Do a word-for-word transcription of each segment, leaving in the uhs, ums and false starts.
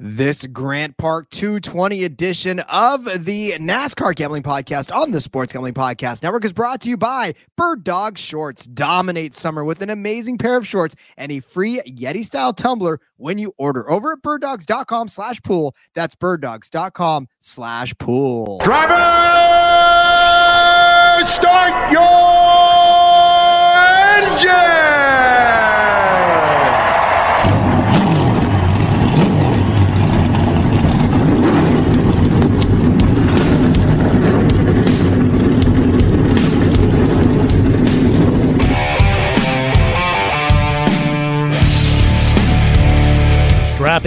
This Grant Park two twenty edition of the NASCAR Gambling Podcast on the Sports Gambling Podcast Network is brought to you by Bird Dog Shorts. Dominate summer with an amazing pair of shorts and a free Yeti-style tumbler when you order over at birddogs.com slash pool. That's birddogs.com slash pool. Driver, start your engine! Strap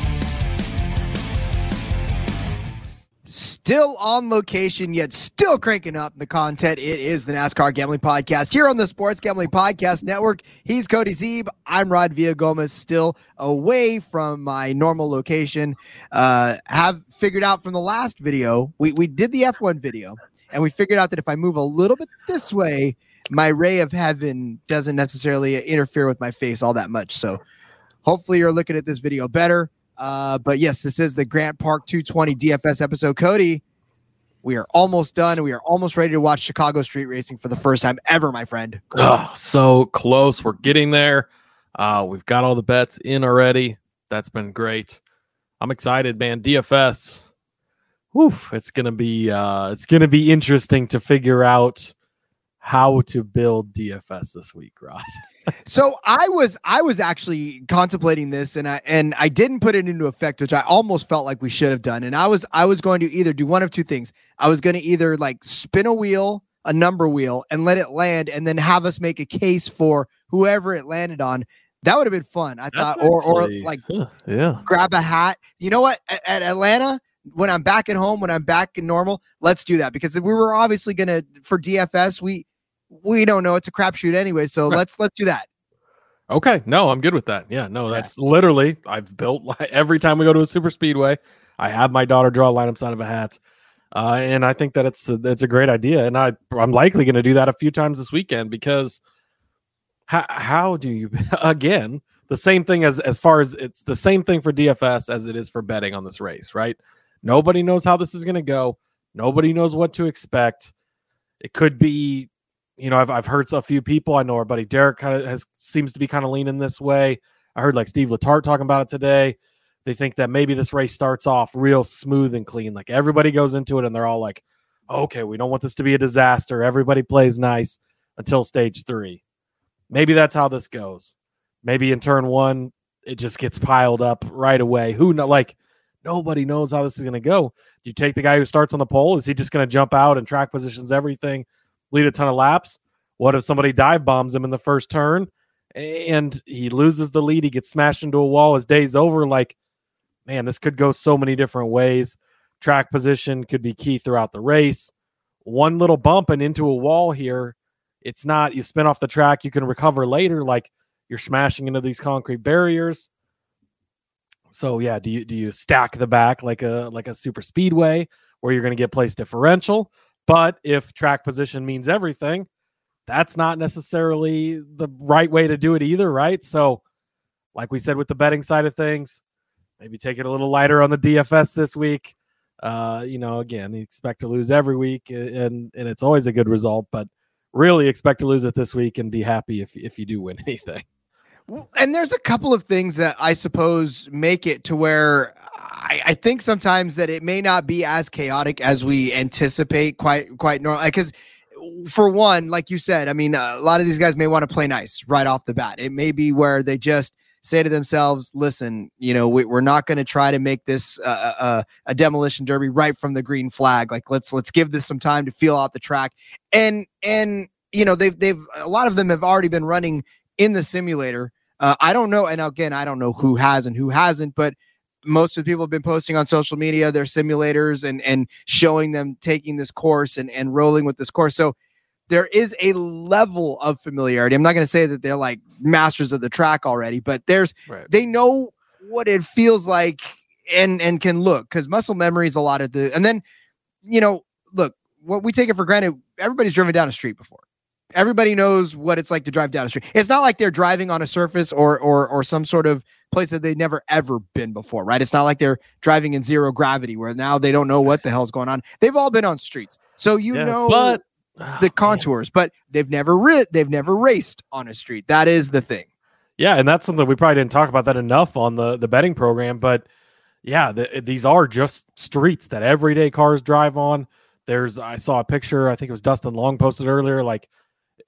Still on location, yet still cranking up the content. It is the NASCAR Gambling Podcast here on the Sports Gambling Podcast Network. He's Cody Zeeb. I'm Rod Villagomez, still away from my normal location. Uh, have figured out from the last video, we, we did the F one video, and we figured out that if I move a little bit this way, my ray of heaven doesn't necessarily interfere with my face all that much. So hopefully you're looking at this video better. Uh, but yes, this is the Grant Park two twenty D F S episode. Cody, we are almost done. And we are almost ready to watch Chicago street racing for the first time ever, my friend. Oh, so close. We're getting there. Uh, we've got all the bets in already. That's been great. I'm excited, man. D F S. Whew, it's going to be, uh, it's going to be interesting to figure out how to build D F S this week, Rod. So I was I was actually contemplating this, and I and I didn't put it into effect, which I almost felt like we should have done. And I was I was going to either do one of two things. I was going to either like spin a wheel, a number wheel, and let it land, and then have us make a case for whoever it landed on. That would have been fun, I That's thought. Or actually, or like huh, yeah, grab a hat. You know what? At, at Atlanta, when I'm back at home, when I'm back in normal, let's do that, because we were obviously going to for D F S we. We don't know. It's a crapshoot anyway, so let's let's do that. Okay, no, I'm good with that. Yeah, no, that's yeah. literally I've built like, every time we go to a super speedway, I have my daughter draw lineups out of a hat, uh, and I think that it's a, it's a great idea, and I I'm likely going to do that a few times this weekend because how how do you again the same thing as as far as it's the same thing for D F S as it is for betting on this race, right? Nobody knows how this is going to go. Nobody knows what to expect. It could be. You know, I've I've heard a few people. I know our buddy Derek kind of has seems to be kind of leaning this way. I heard like Steve Letarte talking about it today. They think that maybe this race starts off real smooth and clean. Like everybody goes into it and they're all like, oh, okay, we don't want this to be a disaster. Everybody plays nice until stage three. Maybe that's how this goes. Maybe in turn one, it just gets piled up right away. Who know? Like nobody knows how this is going to go. You take the guy who starts on the pole. Is he just going to jump out and track positions everything? Lead a ton of laps. What if somebody dive bombs him in the first turn and he loses the lead? He gets smashed into a wall. His day's over. Like, man, this could go so many different ways. Track position could be key throughout the race. One little bump and into a wall here. It's not, you spin off the track. You can recover later. Like you're smashing into these concrete barriers. So yeah. Do you, do you stack the back like a, like a super speedway where you're going to get place differential? But if track position means everything, that's not necessarily the right way to do it either, right? So like we said with the betting side of things, maybe take it a little lighter on the D F S this week. Uh, you know, again, you expect to lose every week, and and it's always a good result, but really expect to lose it this week and be happy if if you do win anything. Well, and there's a couple of things that I suppose make it to where I, I think sometimes that it may not be as chaotic as we anticipate quite, quite normal. Because for one, like you said, I mean, a lot of these guys may want to play nice right off the bat. It may be where they just say to themselves, listen, you know, we, we're not going to try to make this uh, uh, a demolition derby right from the green flag. Like let's, let's give this some time to feel out the track. And, and, you know, they've, they've, a lot of them have already been running in the simulator. Uh, I don't know. And again, I don't know who has and who hasn't, but most of the people have been posting on social media their simulators and, and showing them taking this course and, and rolling with this course. So there is a level of familiarity. I'm not going to say that they're like masters of the track already, but there's, right. they know what it feels like and, and can look, because muscle memory is a lot of the, and then, you know, look, what we take it for granted, everybody's driven down a street before. Everybody knows what it's like to drive down a street. It's not like they're driving on a surface or or or some sort of place that they've never, ever been before, right? It's not like they're driving in zero gravity where now they don't know what the hell's going on. They've all been on streets. So you yeah, know but, the contours, oh, but they've never ri- they've never raced on a street. That is the thing. Yeah, and that's something we probably didn't talk about that enough on the, the betting program, but yeah, the, these are just streets that everyday cars drive on. There's, I saw a picture, I think it was Dustin Long posted earlier, like,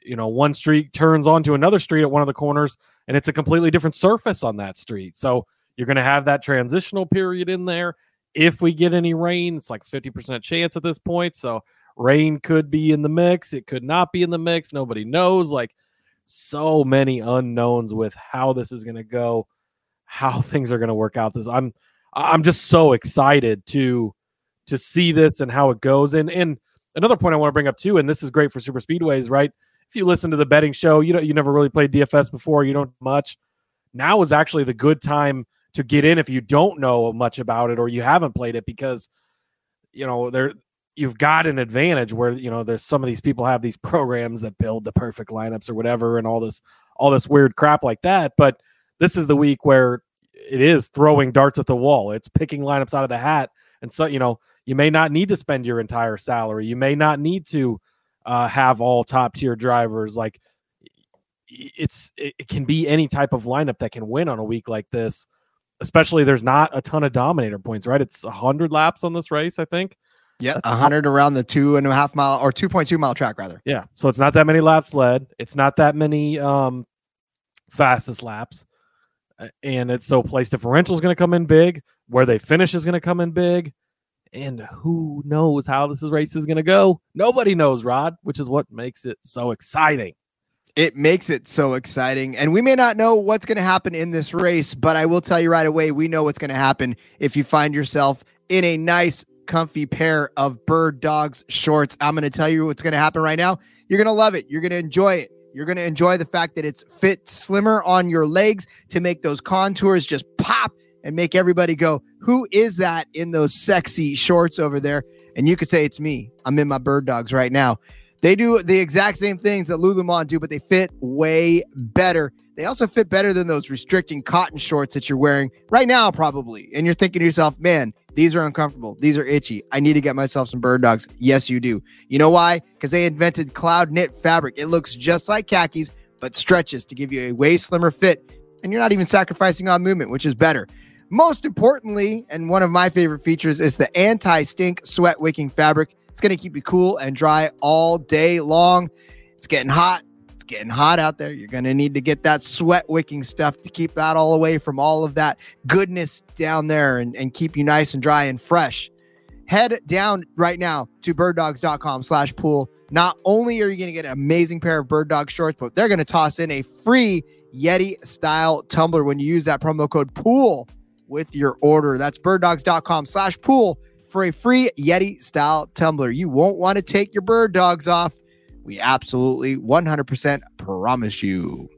you know, one street turns onto another street at one of the corners, and it's a completely different surface on that street. So you're going to have that transitional period in there. If we get any rain, it's like fifty percent chance at this point. So rain could be in the mix. It could not be in the mix. Nobody knows. Like, so many unknowns with how this is going to go, how things are going to work out. This I'm, I'm just so excited to, to see this and how it goes. And, and another point I want to bring up too, and this is great for super speedways, right? If you listen to the betting show, you know, you never really played D F S before. You don't much. Now is actually the good time to get in if you don't know much about it or you haven't played it, because, you know, there you've got an advantage where, you know, there's some of these people have these programs that build the perfect lineups or whatever and all this all this weird crap like that. But this is the week where it is throwing darts at the wall. It's picking lineups out of the hat. And so, you know, you may not need to spend your entire salary. You may not need to Uh, have all top tier drivers. Like, it's it, it can be any type of lineup that can win on a week like this, especially there's not a ton of dominator points, right? It's one hundred laps on this race, I think. Yeah, one hundred around the two and a half mile or two point two mile track rather. Yeah, so it's not that many laps led. It's not that many um, fastest laps. And it's so place differential is going to come in big. Where they finish is going to come in big. And who knows how this race is going to go? Nobody knows, Rod, which is what makes it so exciting. It makes it so exciting. And we may not know what's going to happen in this race, but I will tell you right away, we know what's going to happen if you find yourself in a nice, comfy pair of Bird Dog's shorts. I'm going to tell you what's going to happen right now. You're going to love it. You're going to enjoy it. You're going to enjoy the fact that it's fit slimmer on your legs to make those contours just pop and make everybody go, who is that in those sexy shorts over there? And you could say, it's me. I'm in my Bird Dogs right now. They do the exact same things that Lululemon do, but they fit way better. They also fit better than those restricting cotton shorts that you're wearing right now, probably. And you're thinking to yourself, man, these are uncomfortable. These are itchy. I need to get myself some Bird Dogs. Yes, you do. You know why? Because they invented cloud knit fabric. It looks just like khakis, but stretches to give you a way slimmer fit. And you're not even sacrificing on movement, which is better. Most importantly, and one of my favorite features, is the anti-stink sweat-wicking fabric. It's going to keep you cool and dry all day long. It's getting hot. It's getting hot out there. You're going to need to get that sweat-wicking stuff to keep that all away from all of that goodness down there and, and keep you nice and dry and fresh. Head down right now to birddogs.com slash pool. Not only are you going to get an amazing pair of Bird Dog shorts, but they're going to toss in a free Yeti-style tumbler when you use that promo code POOL with your order. That's birddogs.com slash pool for a free Yeti style tumbler. You won't want to take your Bird Dogs off. We absolutely one hundred percent promise you.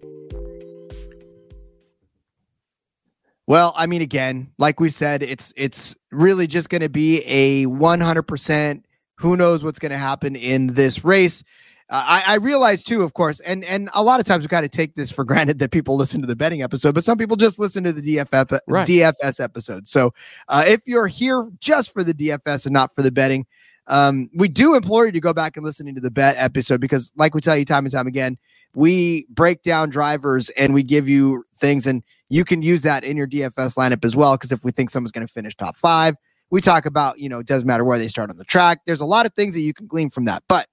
Well, I mean, again, like we said, it's it's really just going to be a one hundred percent who knows what's going to happen in this race. Uh, I, I realize too, of course, and, and a lot of times we kind of take this for granted that people listen to the betting episode, but some people just listen to the D F F, right. D F S episode. So uh, if you're here just for the D F S and not for the betting, um, we do implore you to go back and listen to the bet episode, because like we tell you time and time again, we break down drivers and we give you things, and you can use that in your D F S lineup as well. Because if we think someone's going to finish top five, we talk about, you know, it doesn't matter where they start on the track. There's a lot of things that you can glean from that, but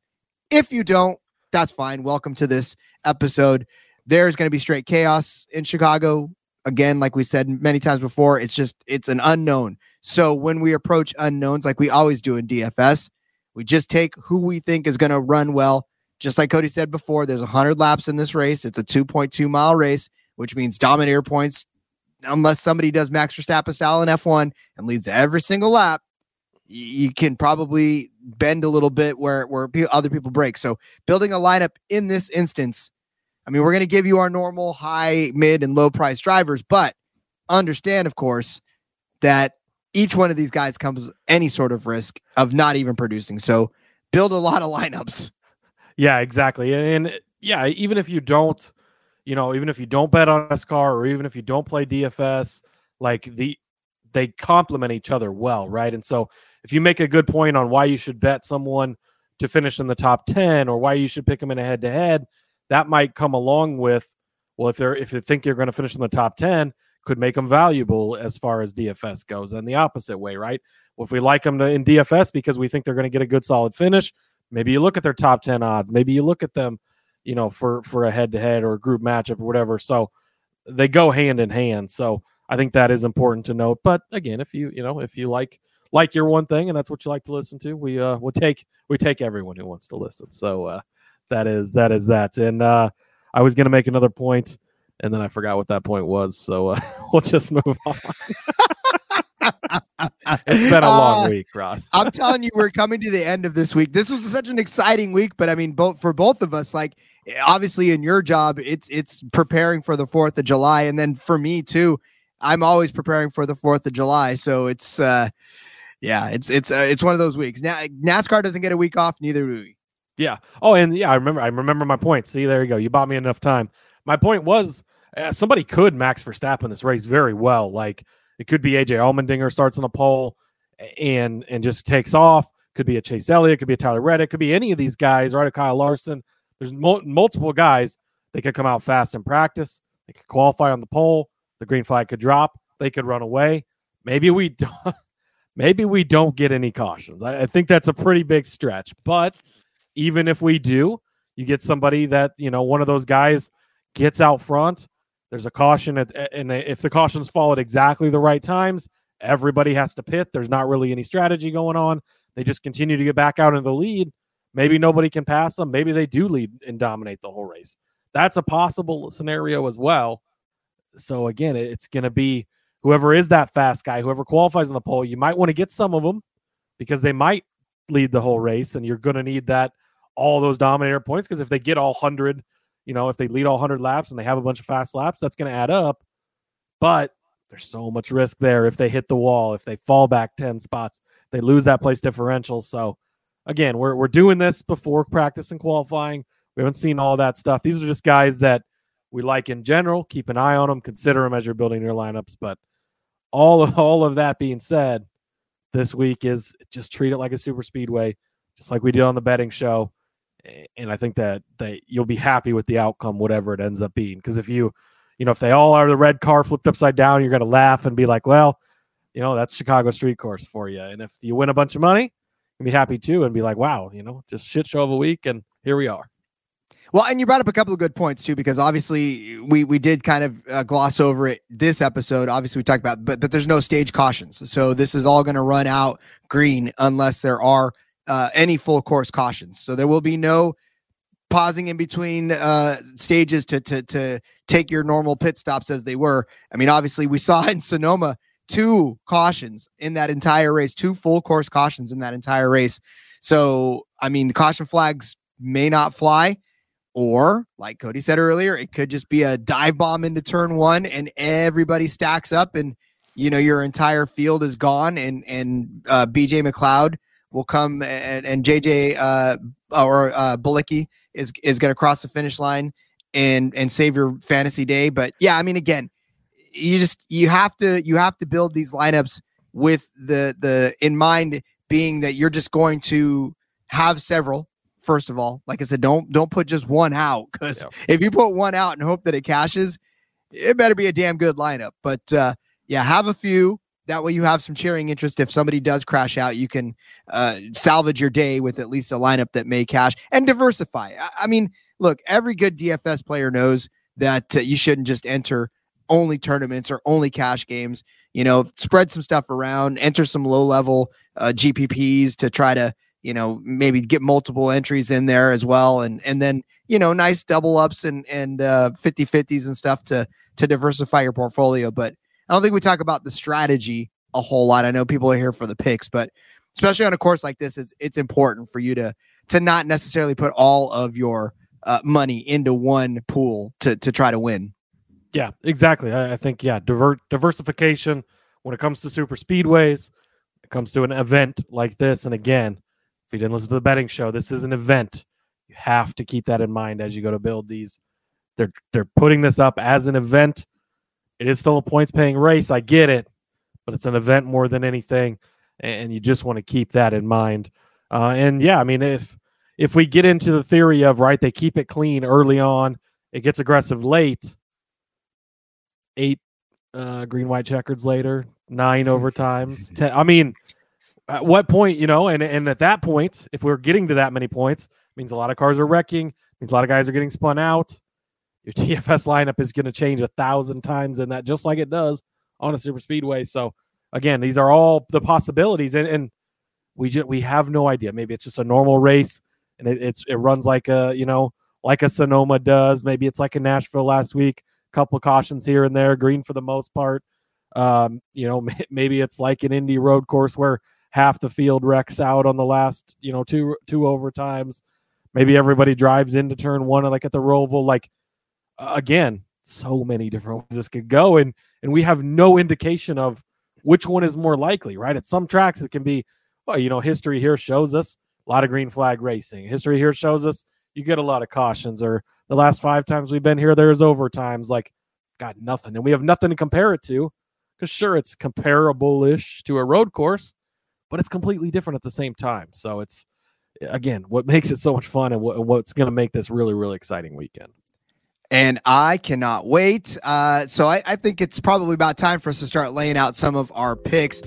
if you don't, that's fine. Welcome to this episode. There's going to be straight chaos in Chicago. Again, like we said many times before, it's just, it's an unknown. So when we approach unknowns, like we always do in D F S, we just take who we think is going to run well, Just like Cody said before, there's one hundred laps in this race. It's a two point two mile race, which means domineer points. Unless somebody does Max Verstappen style in F one and leads every single lap, you can probably bend a little bit where, where other people break. So building a lineup in this instance, I mean, we're going to give you our normal high, mid, and low price drivers, but understand, of course, that each one of these guys comes with any sort of risk of not even producing. So build a lot of lineups. Yeah, exactly. And, and yeah, even if you don't, you know, even if you don't bet on NASCAR or even if you don't play D F S, like the they complement each other well, right? And so if you make a good point on why you should bet someone to finish in the top ten or why you should pick them in a head-to-head, that might come along with, well, if they're if you think you're going to finish in the top ten, could make them valuable as far as D F S goes, and the opposite way, right? Well, if we like them to, in D F S because we think they're going to get a good solid finish, maybe you look at their top ten odds, maybe you look at them, you know, for, for a head-to-head or a group matchup or whatever. So they go hand in hand. So I think that is important to note. But again, if you, you know, if you like, like your one thing and that's what you like to listen to, we, uh, we'll take, we take everyone who wants to listen. So, uh, that is, that is that. And, uh, I was going to make another point and then I forgot what that point was. So, uh, we'll just move on. It's been a long uh, week, Rod. I'm telling you, we're coming to the end of this week. This was such an exciting week, but I mean, both for both of us, like obviously in your job, it's it's preparing for the fourth of July, and then for me too, I'm always preparing for the fourth of July. So it's uh, yeah, it's it's uh, it's one of those weeks. Now NASCAR doesn't get a week off, neither do we. Yeah. Oh, and yeah, I remember. I remember my point. See, there you go. You bought me enough time. My point was uh, somebody could Max Verstappen this race very well, like. It could be A J Allmendinger starts on the pole and and just takes off. Could be a Chase Elliott. Could be a Tyler Reddick. Could be any of these guys, right? A Kyle Larson. There's mul- multiple guys. They could come out fast in practice. They could qualify on the pole. The green flag could drop. They could run away. Maybe we don't, maybe we don't get any cautions. I, I think that's a pretty big stretch. But even if we do, you get somebody that, you know, one of those guys gets out front. There's a caution, at, and if the cautions fall at exactly the right times, everybody has to pit. There's not really any strategy going on. They just continue to get back out into the lead. Maybe nobody can pass them. Maybe they do lead and dominate the whole race. That's a possible scenario as well. So, again, it's going to be whoever is that fast guy, whoever qualifies on the pole, you might want to get some of them because they might lead the whole race, and you're going to need that all those dominator points because if they get all one hundred, you know, if they lead all one hundred laps and they have a bunch of fast laps, that's going to add up. But there's so much risk there if they hit the wall, if they fall back ten spots, they lose that place differential. So, again, we're we're doing this before practice and qualifying. We haven't seen all that stuff. These are just guys that we like in general. Keep an eye on them. Consider them as you're building your lineups. But all of, all of that being said, this week is just treat it like a super speedway, just like we did on the betting show. And I think that they, you'll be happy with the outcome, whatever it ends up being. Because if you, you know, if they all are the red car flipped upside down, you're going to laugh and be like, well, you know, that's Chicago street course for you. And if you win a bunch of money, you'll be happy too and be like, wow, you know, just shit show of a week. And here we are. Well, and you brought up a couple of good points too, because obviously we we did kind of uh, gloss over it this episode. Obviously we talked about, but, but there's no stage cautions. So this is all going to run out green unless there are Uh, any full course cautions, so there will be no pausing in between uh, stages to to to take your normal pit stops as they were. I mean, obviously, we saw in Sonoma two cautions in that entire race, two full course cautions in that entire race. So, I mean, the caution flags may not fly, or like Cody said earlier, it could just be a dive bomb into turn one, and everybody stacks up, and you know your entire field is gone, and and uh, B J McLeod will come and, and J J uh, or uh, Bulicki is is going to cross the finish line and and save your fantasy day. But yeah, I mean, again, you just you have to you have to build these lineups with the the in mind being that you're just going to have several. First of all, like I said, don't don't put just one out because yeah. If you put one out and hope that it cashes, it better be a damn good lineup. But uh, yeah, have a few. That way you have some cheering interest. If somebody does crash out, you can uh, salvage your day with at least a lineup that may cash and diversify. I, I mean, look, every good D F S player knows that uh, you shouldn't just enter only tournaments or only cash games. You know, spread some stuff around, enter some low level uh, G P Ps to try to, you know, maybe get multiple entries in there as well. And, and then, you know, nice double ups and, and uh, fifty fifties and stuff to, to diversify your portfolio. But I don't think we talk about the strategy a whole lot. I know people are here for the picks, but especially on a course like this, it's, it's important for you to, to not necessarily put all of your uh, money into one pool to, to try to win. Yeah, exactly. I, I think, yeah, divert diversification when it comes to super speedways, it comes to an event like this. And again, if you didn't listen to the betting show, this is an event. You have to keep that in mind as you go to build these. They're they're putting this up as an event. It is still a points-paying race. I get it, but it's an event more than anything, and you just want to keep that in mind. Uh, and, yeah, I mean, if if we get into the theory of, right, they keep it clean early on, it gets aggressive late, eight uh, green-white checkers later, nine overtimes, ten. I mean, at what point, you know, and, and at that point, if we're getting to that many points, it means a lot of cars are wrecking, it means a lot of guys are getting spun out. Your D F S lineup is going to change a thousand times in that, just like it does on a super speedway. So, again, these are all the possibilities, and, and we just, we have no idea. Maybe it's just a normal race, and it, it's it runs like a, you know, like a Sonoma does. Maybe it's like a Nashville last week, a couple of cautions here and there, green for the most part. Um, you know, maybe it's like an Indy road course where half the field wrecks out on the last, you know, two two overtimes. Maybe everybody drives into turn one, like at the Roval. Like, again, so many different ways this could go, and and we have no indication of which one is more likely, right? At some tracks, it can be, well, you know, history here shows us a lot of green flag racing. History here shows us you get a lot of cautions, or the last five times we've been here, there's overtimes. Like, got nothing. And we have nothing to compare it to, because sure, it's comparable-ish to a road course, but it's completely different at the same time. So it's, again, what makes it so much fun, and what, what's going to make this really, really exciting weekend. And I cannot wait. Uh, so I, I think it's probably about time for us to start laying out some of our picks.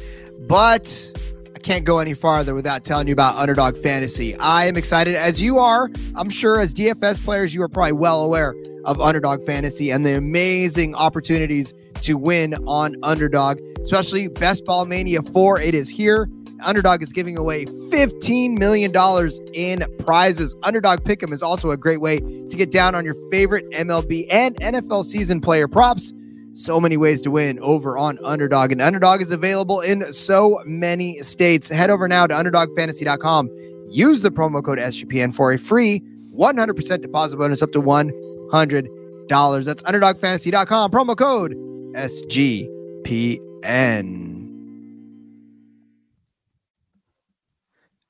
But I can't go any farther without telling you about Underdog Fantasy. I am excited, as you are. I'm sure as D F S players, you are probably well aware of Underdog Fantasy and the amazing opportunities to win on Underdog, especially Best Ball Mania four. It is here. Underdog is giving away fifteen million dollars in prizes. Underdog Pick'em is also a great way to get down on your favorite M L B and N F L season player props. So many ways to win over on Underdog, and Underdog is available in so many states. Head over now to underdog fantasy dot com. Use the promo code S G P N for a free one hundred percent deposit bonus up to one hundred dollars. That's underdog fantasy dot com, promo code S G P N.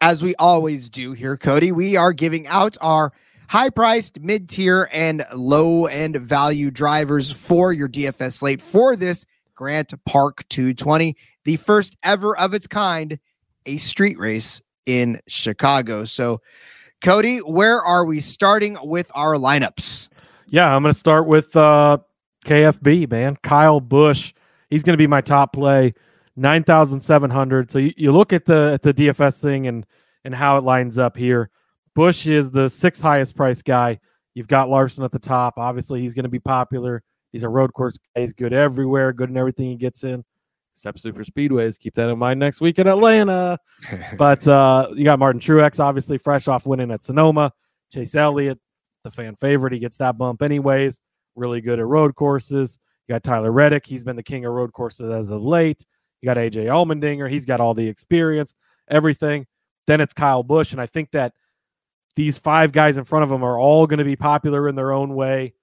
As we always do here, Cody, we are giving out our high-priced, mid-tier, and low-end value drivers for your D F S slate for this Grant Park two twenty, the first ever of its kind, a street race in Chicago. So, Cody, where are we starting with our lineups? Yeah, I'm going to start with uh, K F B, man. Kyle Busch. He's going to be my top play. nine thousand seven hundred. So you, you look at the at the D F S thing and and how it lines up here. Busch is the sixth highest price guy. You've got Larson at the top. Obviously, he's going to be popular. He's a road course guy. He's good everywhere, good in everything he gets in, except super speedways. Keep that in mind next week in Atlanta. But uh, you got Martin Truex, obviously, fresh off winning at Sonoma. Chase Elliott, the fan favorite. He gets that bump anyways. Really good at road courses. You got Tyler Reddick. He's been the king of road courses as of late. You got A J Allmendinger. He's got all the experience, everything. Then it's Kyle Busch, and I think that these five guys in front of him are all going to be popular in their own way,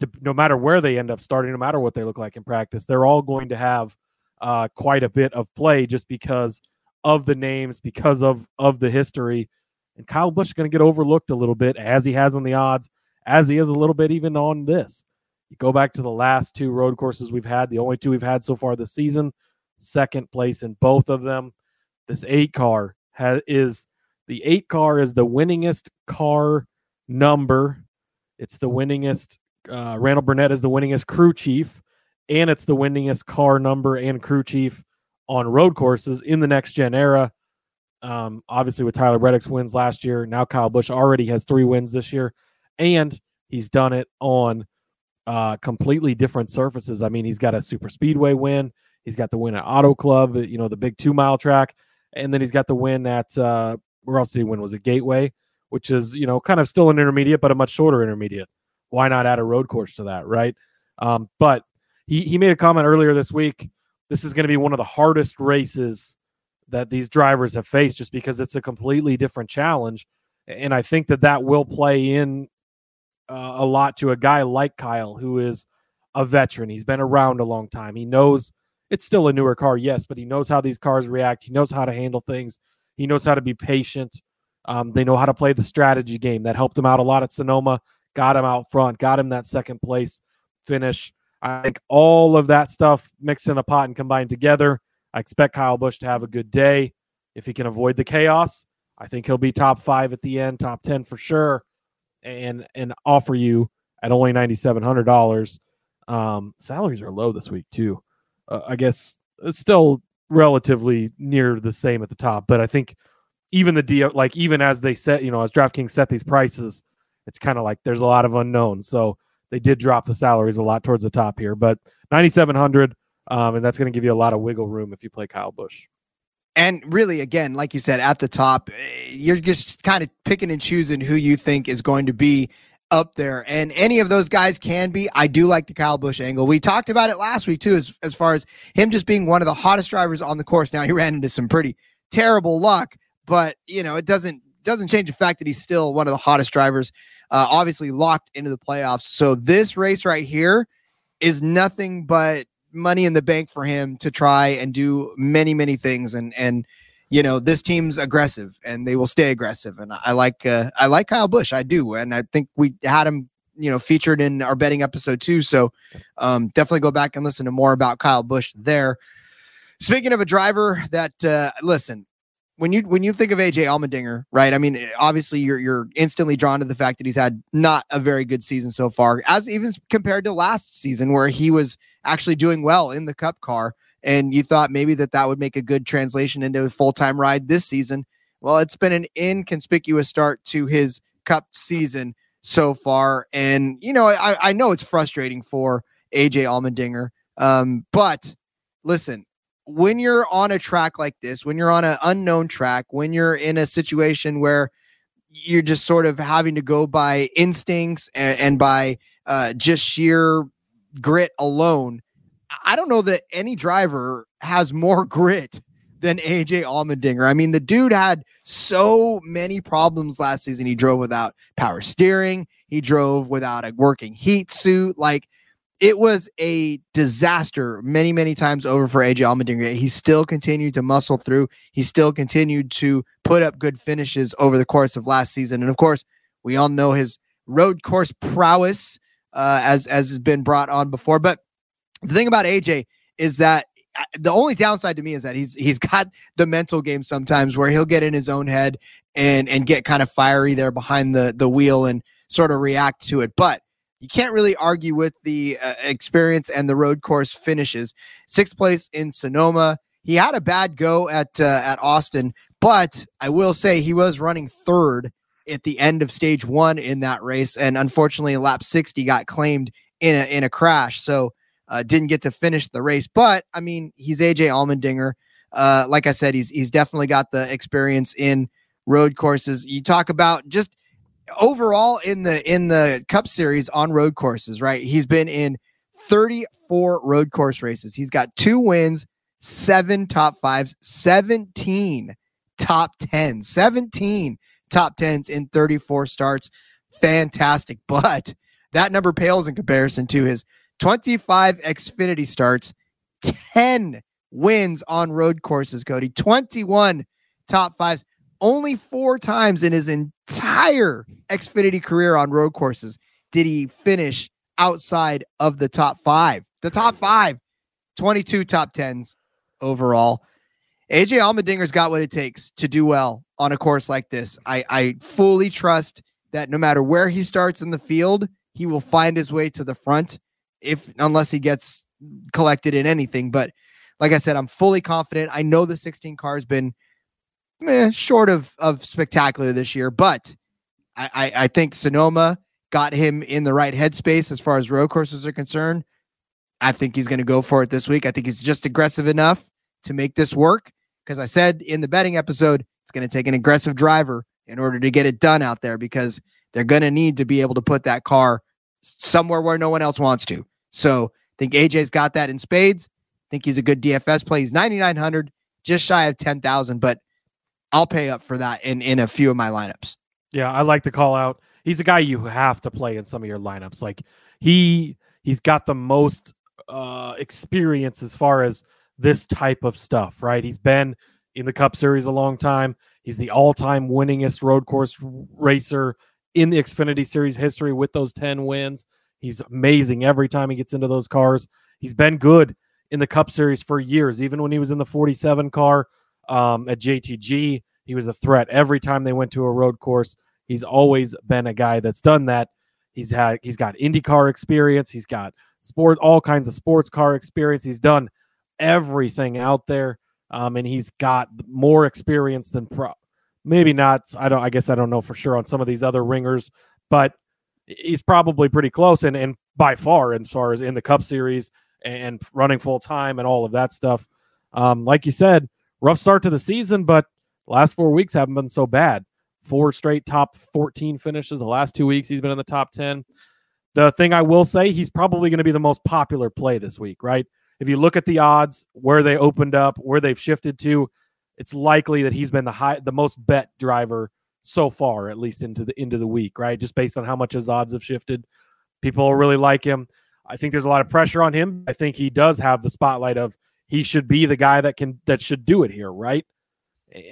to, no matter where they end up starting, no matter what they look like in practice. They're all going to have uh, quite a bit of play just because of the names, because of, of the history. And Kyle Busch is going to get overlooked a little bit, as he has on the odds, as he is a little bit even on this. You go back to the last two road courses we've had, the only two we've had so far this season, second place in both of them. This eight car has, is the eight car is the winningest car number. It's the winningest. Uh, Randall Burnett is the winningest crew chief, and it's the winningest car number and crew chief on road courses in the next gen era. Um, obviously, with Tyler Reddick's wins last year, now Kyle Busch already has three wins this year, and he's done it on uh, completely different surfaces. I mean, he's got a super speedway win. He's got the win at Auto Club, you know, the big two mile track. And then he's got the win at uh, where else did he win? Was it Gateway, which is, you know, kind of still an intermediate, but a much shorter intermediate. Why not add a road course to that, right? Um, but he he made a comment earlier this week. This is going to be one of the hardest races that these drivers have faced, just because it's a completely different challenge. And I think that that will play in uh, a lot to a guy like Kyle, who is a veteran. He's been around a long time. He knows it's still a newer car, yes, but he knows how these cars react. He knows how to handle things. He knows how to be patient. Um, they know how to play the strategy game. That helped him out a lot at Sonoma, got him out front, got him that second place finish. I think all of that stuff mixed in a pot and combined together, I expect Kyle Busch to have a good day. If he can avoid the chaos, I think he'll be top five at the end, top ten for sure, and and offer you at only nine thousand seven hundred dollars. Um, salaries are low this week too. Uh, I guess it's still relatively near the same at the top, but I think even the deal, like even as they set, you know, as DraftKings set these prices, it's kind of like there's a lot of unknowns. So they did drop the salaries a lot towards the top here, but nine thousand seven hundred dollars. Um, and that's going to give you a lot of wiggle room if you play Kyle Busch. And really, again, like you said, at the top, you're just kind of picking and choosing who you think is going to be up there. And any of those guys can be. I do like the Kyle Busch angle. We talked about it last week, too, as, as far as him just being one of the hottest drivers on the course. Now, he ran into some pretty terrible luck, but, you know, it doesn't doesn't change the fact that he's still one of the hottest drivers, uh, obviously locked into the playoffs. So this race right here is nothing but money in the bank for him to try and do many, many things. And, and, you know, this team's aggressive and they will stay aggressive. And I like, uh, I like Kyle Busch. I do. And I think we had him, you know, featured in our betting episode too. So um, definitely go back and listen to more about Kyle Busch there. Speaking of a driver that, uh, listen, when you, when you think of A J Allmendinger, right? I mean, obviously you're, you're instantly drawn to the fact that he's had not a very good season so far, as even compared to last season where he was actually doing well in the Cup car. And you thought maybe that that would make a good translation into a full-time ride this season. Well, it's been an inconspicuous start to his Cup season so far. And, you know, I, I know it's frustrating for A J Allmendinger. Um, but listen, when you're on a track like this, when you're on an unknown track, when you're in a situation where you're just sort of having to go by instincts and, and by uh, just sheer grit alone, I don't know that any driver has more grit than A J Allmendinger. I mean, the dude had so many problems last season. He drove without power steering. He drove without a working heat suit. Like, it was a disaster many, many times over for A J Allmendinger. He still continued to muscle through. He still continued to put up good finishes over the course of last season. And of course, we all know his road course prowess, uh, as, as has been brought on before. But the thing about A J is that the only downside to me is that he's he's got the mental game sometimes where he'll get in his own head and and get kind of fiery there behind the the wheel and sort of react to it. But you can't really argue with the uh, experience and the road course finishes. Sixth place in Sonoma. He had a bad go at uh, at Austin, but I will say he was running third at the end of stage one in that race, and unfortunately, lap sixty got claimed in a in a crash. So. Uh, didn't get to finish the race, but I mean, he's A J Allmendinger. Uh, like I said, he's he's definitely got the experience in road courses. You talk about just overall in the in the Cup Series on road courses, right? He's been in thirty-four road course races. He's got two wins, seven top fives, seventeen top tens, seventeen top tens in thirty-four starts. Fantastic, but that number pales in comparison to his twenty-five Xfinity starts, ten wins on road courses, Cody, twenty-one top fives, only four times in his entire Xfinity career on road courses did he finish outside of the top five. The top five, twenty-two top tens overall. A J Allmendinger's got what it takes to do well on a course like this. I, I fully trust that no matter where he starts in the field, he will find his way to the front. If unless he gets collected in anything. But like I said, I'm fully confident. I know the sixteen car has been meh, short of, of spectacular this year, but I, I, I think Sonoma got him in the right headspace as far as road courses are concerned. I think he's going to go for it this week. I think he's just aggressive enough to make this work. Because I said in the betting episode, it's It's going to take an aggressive driver in order to get it done out there, because they're going to need to be able to put that car somewhere where no one else wants to. So I think A J's got that in spades. I think he's a good D F S play. He's ninety-nine hundred, just shy of ten thousand, but I'll pay up for that in, in a few of my lineups. Yeah, I like the call out. He's a guy you have to play in some of your lineups. Like he, he's got the most uh, experience as far as this type of stuff, right? He's been in the Cup Series a long time. He's the all-time winningest road course racer in the Xfinity Series history with those ten wins. He's amazing every time he gets into those cars. He's been good in the Cup Series for years. Even when he was in the forty-seven car um, at J T G, he was a threat every time they went to a road course. He's always been a guy that's done that. He's had, he's got IndyCar experience. He's got sport, all kinds of sports car experience. He's done everything out there. Um, and he's got more experience than pro, maybe not. I don't, I guess I don't know for sure on some of these other ringers, but he's probably pretty close. And, and by far, as far as in the Cup Series and running full time and all of that stuff. Um, like you said, rough start to the season, but the last four weeks haven't been so bad. Four straight top fourteen finishes. The last two weeks, he's been in the top ten. The thing I will say, he's probably going to be the most popular play this week, right? If you look at the odds, where they opened up, where they've shifted to, it's likely that he's been the high, the most bet driver so far, at least into the into the week, right? Just based on how much his odds have shifted. People really like him. I think there's a lot of pressure on him. I think he does have the spotlight of he should be the guy that can that should do it here, right?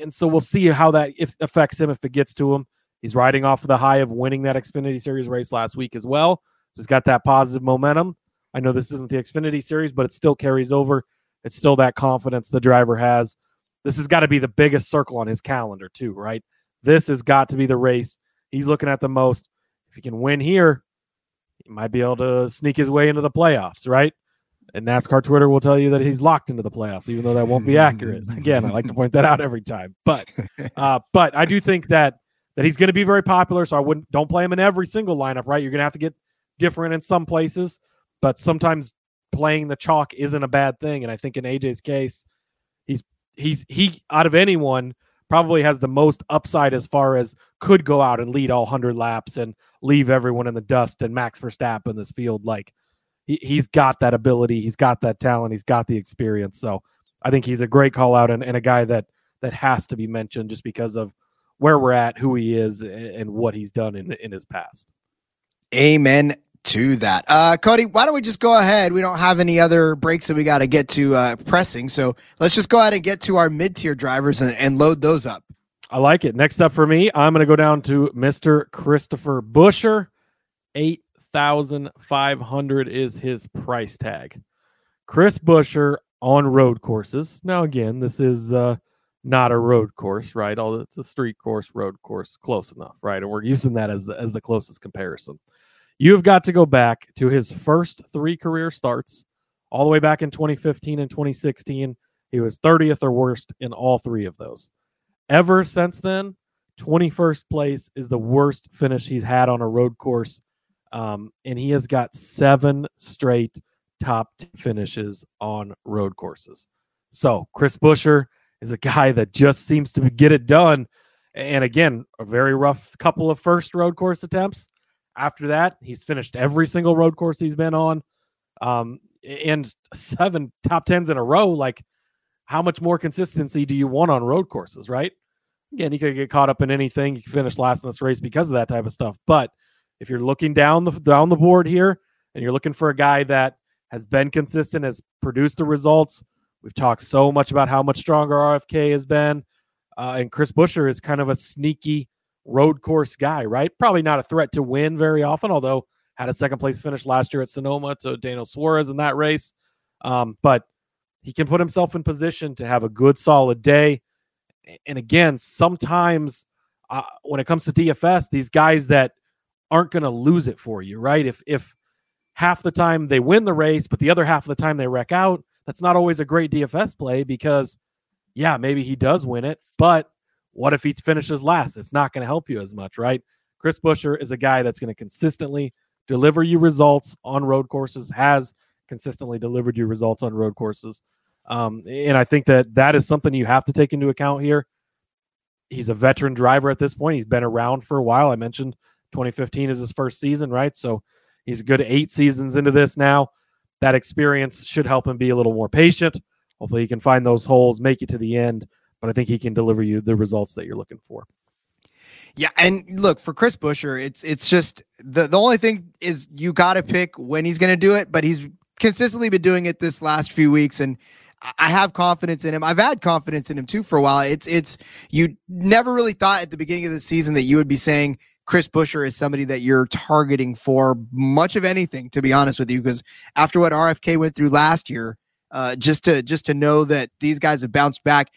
And so we'll see how that if affects him if it gets to him. He's riding off the high of winning that Xfinity Series race last week as well. So he's got that positive momentum. I know this isn't the Xfinity Series, but it still carries over. It's still that confidence the driver has. This has got to be the biggest circle on his calendar too, right? This has got to be the race he's looking at the most. If he can win here, he might be able to sneak his way into the playoffs, right? And NASCAR Twitter will tell you that he's locked into the playoffs, even though that won't be accurate. Again, I like to point that out every time. But uh, but I do think that that he's going to be very popular, so I wouldn't don't play him in every single lineup, right? You're going to have to get different in some places, but sometimes playing the chalk isn't a bad thing. And I think in A J's case, he's he's he out of anyone probably has the most upside as far as could go out and lead all one hundred laps and leave everyone in the dust and Max Verstappen in this field like he's got that ability. He's got that talent. He's got the experience. So I think he's a great call out and, and a guy that, that has to be mentioned just because of where we're at, who he is, and what he's done in, in his past. Amen to that. Uh, Cody, why don't we just go ahead? We don't have any other breaks that we got to get to uh, pressing. So let's just go ahead and get to our mid-tier drivers and, and load those up. I like it. Next up for me, I'm going to go down to Mister Christopher Buescher. eight thousand five hundred is his price tag. Chris Buescher on road courses. Now, again, this is uh, not a road course, right? Although it's a street course, road course, close enough, right? And we're using that as the, as the closest comparison. You've got to go back to his first three career starts, all the way back in twenty fifteen and twenty sixteen. He was thirtieth or worst in all three of those. Ever since then, twenty-first place is the worst finish he's had on a road course. Um, and he has got seven straight top finishes on road courses. So Chris Buescher is a guy that just seems to get it done. And again, a very rough couple of first road course attempts. After that, he's finished every single road course he's been on. Um, and seven top tens in a row. Like, how much more consistency do you want on road courses, right? Again, he could get caught up in anything. He could finish last in this race because of that type of stuff. But if you're looking down the down the board here and you're looking for a guy that has been consistent, has produced the results, we've talked so much about how much stronger R F K has been. Uh, and Chris Buescher is kind of a sneaky road course guy, right? Probably not a threat to win very often, although had a second place finish last year at Sonoma to Daniel Suarez in that race. Um, but he can put himself in position to have a good, solid day. And again, sometimes uh, when it comes to D F S, these guys that aren't going to lose it for you, right? If if half the time they win the race, but the other half of the time they wreck out, that's not always a great D F S play because, yeah, maybe he does win it, but what if he finishes last? It's not going to help you as much, right? Chris Buescher is a guy that's going to consistently deliver you results on road courses, has consistently delivered you results on road courses. Um, and I think that that is something you have to take into account here. he's a veteran driver at this point. He's been around for a while. I mentioned twenty fifteen is his first season, right? So he's a good eight seasons into this now. That experience should help him be a little more patient. Hopefully he can find those holes, make it to the end, but I think he can deliver you the results that you're looking for. Yeah, and look, for Chris Buescher, it's it's just the, the only thing is you got to pick when he's going to do it, but he's consistently been doing it this last few weeks, and I have confidence in him. I've had confidence in him too for a while. It's it's you never really thought at the beginning of the season that you would be saying Chris Buescher is somebody that you're targeting for much of anything, to be honest with you, because after what R F K went through last year, uh, just to just to know that these guys have bounced back,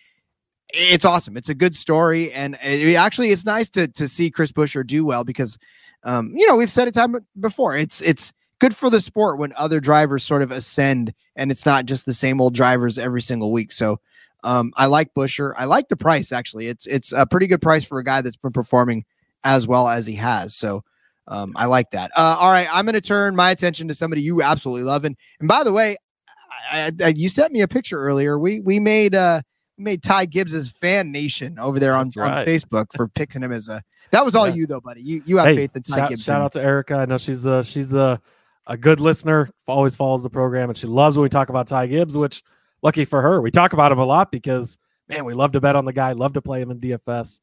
it's awesome. It's a good story, and it, actually, it's nice to to see Chris Buescher do well because, um, you know, we've said it time before. It's it's. Good for the sport when other drivers sort of ascend and it's not just the same old drivers every single week. So um, I like Buescher. I like the price, actually. It's it's a pretty good price for a guy that's been performing as well as he has. So um, I like that. Uh, all right, I'm going to turn my attention to somebody you absolutely love. And, and by the way, I, I, you sent me a picture earlier. We we made uh, we made Ty Gibbs' fan nation over there on, right. on Facebook for picking him as a – that was all yeah. you, though, buddy. You you have hey, faith in Ty shout, Gibbs. Shout out to Erica. I know she's uh, – she's, uh, a good listener, always follows the program, and she loves when we talk about Ty Gibbs, which, lucky for her, we talk about him a lot because, man, we love to bet on the guy, love to play him in D F S.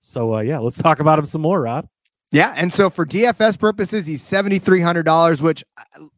So, uh, yeah, let's talk about him some more, Rod. Yeah, and so for D F S purposes, he's seven thousand three hundred dollars, which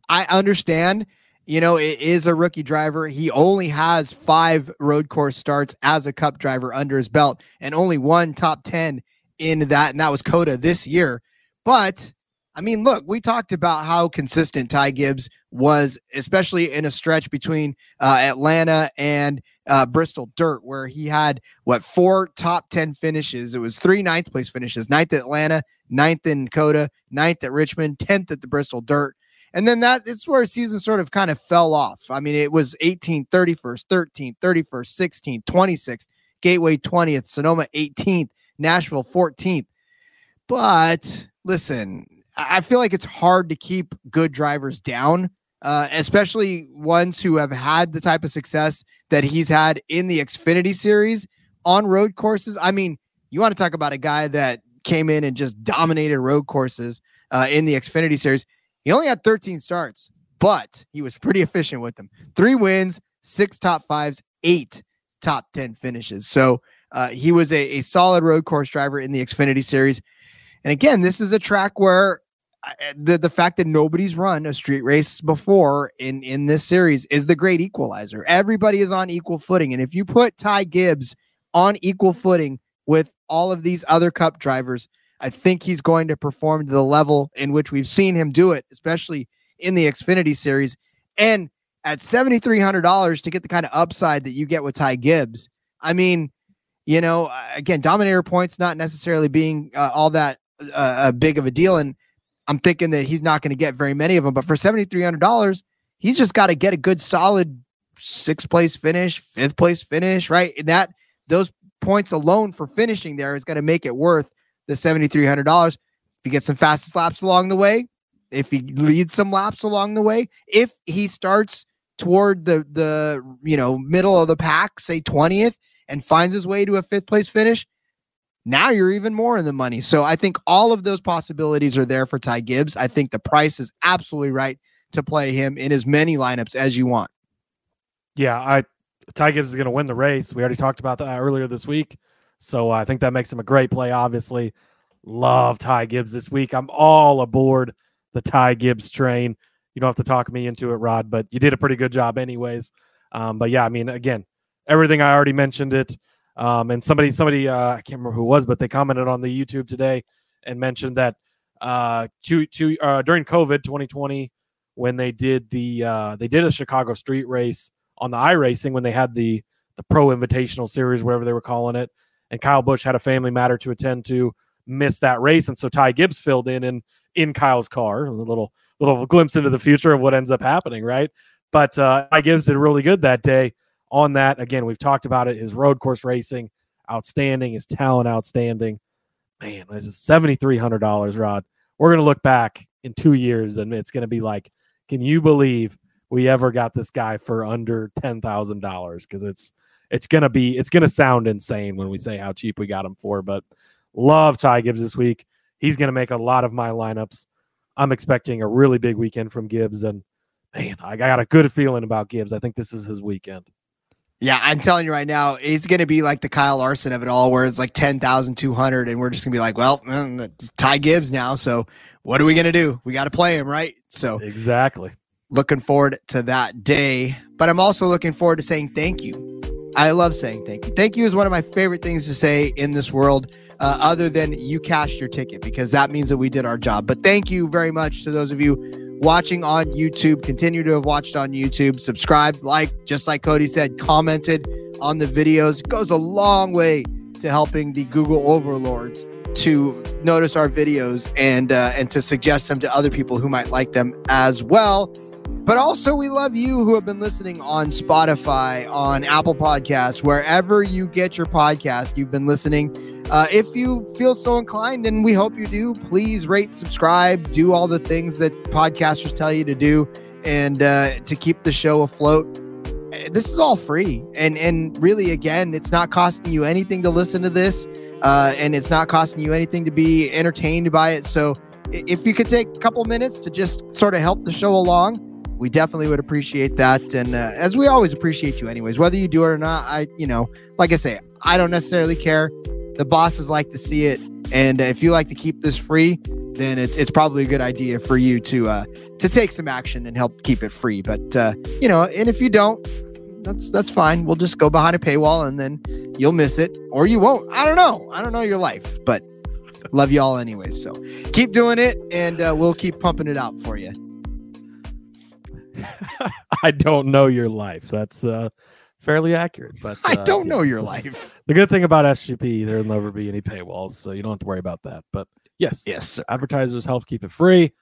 I understand, you know, it is a rookie driver. He only has five road course starts as a cup driver under his belt and only one top ten in that, and that was COTA this year. But I mean, look, we talked about how consistent Ty Gibbs was, especially in a stretch between uh, Atlanta and uh, Bristol Dirt, where he had, what, four top ten finishes. It was three ninth place finishes, ninth at Atlanta, ninth in COTA, ninth at Richmond, tenth at the Bristol Dirt. And then that is where his season sort of kind of fell off. I mean, it was eighteenth, thirty-first, thirteenth, thirty-first, sixteenth, twenty-sixth, Gateway twentieth, Sonoma eighteenth, Nashville fourteenth. But listen, I feel like it's hard to keep good drivers down, uh, especially ones who have had the type of success that he's had in the Xfinity Series on road courses. I mean, you want to talk about a guy that came in and just dominated road courses uh, in the Xfinity Series. He only had thirteen starts, but he was pretty efficient with them. Three wins, six top fives, eight top ten finishes. So uh, he was a, a solid road course driver in the Xfinity Series. And again, this is a track where the, the fact that nobody's run a street race before in, in this series is the great equalizer. Everybody is on equal footing. And if you put Ty Gibbs on equal footing with all of these other cup drivers, I think he's going to perform to the level in which we've seen him do it, especially in the Xfinity Series. And at seven thousand three hundred dollars to get the kind of upside that you get with Ty Gibbs, I mean, you know, again, dominator points not necessarily being uh, all that uh, big of a deal. And I'm thinking that he's not going to get very many of them, but for seven thousand three hundred dollars, he's just got to get a good solid sixth place finish, fifth place finish, right? And that those points alone for finishing there is going to make it worth the seven thousand three hundred dollars. If he gets some fastest laps along the way, if he leads some laps along the way, if he starts toward the, the, you know, middle of the pack, say twentieth, and finds his way to a fifth place finish, now you're even more in the money. So I think all of those possibilities are there for Ty Gibbs. I think the price is absolutely right to play him in as many lineups as you want. Yeah, I Ty Gibbs is going to win the race. We already talked about that earlier this week. So I think that makes him a great play, obviously. Love Ty Gibbs this week. I'm all aboard the Ty Gibbs train. You don't have to talk me into it, Rod, but you did a pretty good job anyways. Um, but yeah, I mean, again, everything I already mentioned it. Um, and somebody, somebody, uh, I can't remember who it was, but they commented on the YouTube today and mentioned that uh, to, to, uh, during COVID twenty twenty, when they did the uh, they did a Chicago street race on the iRacing when they had the the Pro Invitational Series, whatever they were calling it, and Kyle Busch had a family matter to attend to, missed that race, and so Ty Gibbs filled in in, in Kyle's car. A little little glimpse into the future of what ends up happening, right? But uh, Ty Gibbs did really good that day. On that, again, we've talked about it. His road course racing, outstanding. His talent, outstanding. Man, it's just seven thousand three hundred dollars, Rod. We're going to look back in two years, and it's going to be like, can you believe we ever got this guy for under ten thousand dollars? Because it's it's gonna be it's gonna sound insane when we say how cheap we got him for, but love Ty Gibbs this week. He's gonna make a lot of my lineups. I'm expecting a really big weekend from Gibbs, and man, I got a good feeling about Gibbs. I think this is his weekend. Yeah, I'm telling you right now, he's going to be like the Kyle Larson of it all, where it's like ten thousand two hundred, and we're just going to be like, well, it's Ty Gibbs now, so what are we going to do? We got to play him, right? So exactly. Looking forward to that day, but I'm also looking forward to saying thank you. I love saying thank you. Thank you is one of my favorite things to say in this world, uh, other than you cashed your ticket, because that means that we did our job. But thank you very much to those of you watching on YouTube. Continue to have watched on YouTube. Subscribe, like, just like Cody said, commented on the videos. It goes a long way to helping the Google overlords to notice our videos and uh, and to suggest them to other people who might like them as well. But also, we love you who have been listening on Spotify, on Apple Podcasts, wherever you get your podcast, you've been listening. Uh, if you feel so inclined, and we hope you do, please rate, subscribe, do all the things that podcasters tell you to do, and uh, to keep the show afloat. This is all free. And, and really, again, it's not costing you anything to listen to this, uh, and it's not costing you anything to be entertained by it. So if you could take a couple minutes to just sort of help the show along, we definitely would appreciate that. And uh, as we always appreciate you anyways, whether you do it or not. I, you know, like I say, I don't necessarily care. The bosses like to see it. And uh, if you like to keep this free, then it's it's probably a good idea for you to uh, to take some action and help keep it free. But, uh, you know, and if you don't, that's that's fine. We'll just go behind a paywall and then you'll miss it, or you won't. I don't know. I don't know your life, but love you all anyways. So keep doing it, and uh, we'll keep pumping it out for you. I don't know your life. That's uh, fairly accurate. But uh, I don't know your life. The good thing about S G P, there'll never be any paywalls, so you don't have to worry about that. But yes, yes, sir. Advertisers help keep it free.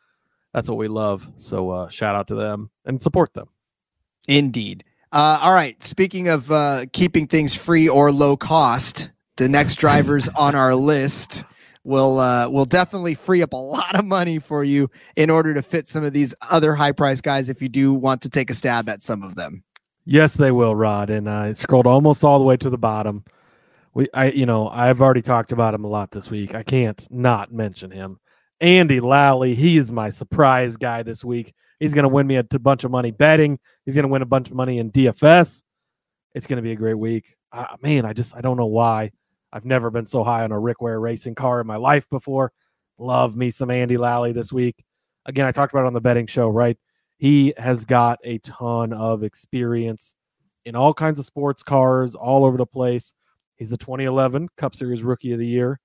That's what we love. So uh, shout out to them and support them. Indeed. Uh, all right. Speaking of uh, keeping things free or low cost, the next drivers on our list will uh, will definitely free up a lot of money for you in order to fit some of these other high-price guys if you do want to take a stab at some of them. Yes, they will, Rod. And I uh, scrolled almost all the way to the bottom. We, I, you know, I've already talked about him a lot this week. I can't not mention him. Andy Lally, he is my surprise guy this week. He's going to win me a bunch of money betting. He's going to win a bunch of money in D F S. It's going to be a great week. Uh, man, I just I don't know why. I've never been so high on a Rick Ware racing car in my life before. Love me some Andy Lally this week. Again, I talked about it on the betting show, right? He has got a ton of experience in all kinds of sports cars all over the place. He's the twenty eleven Cup Series Rookie of the Year.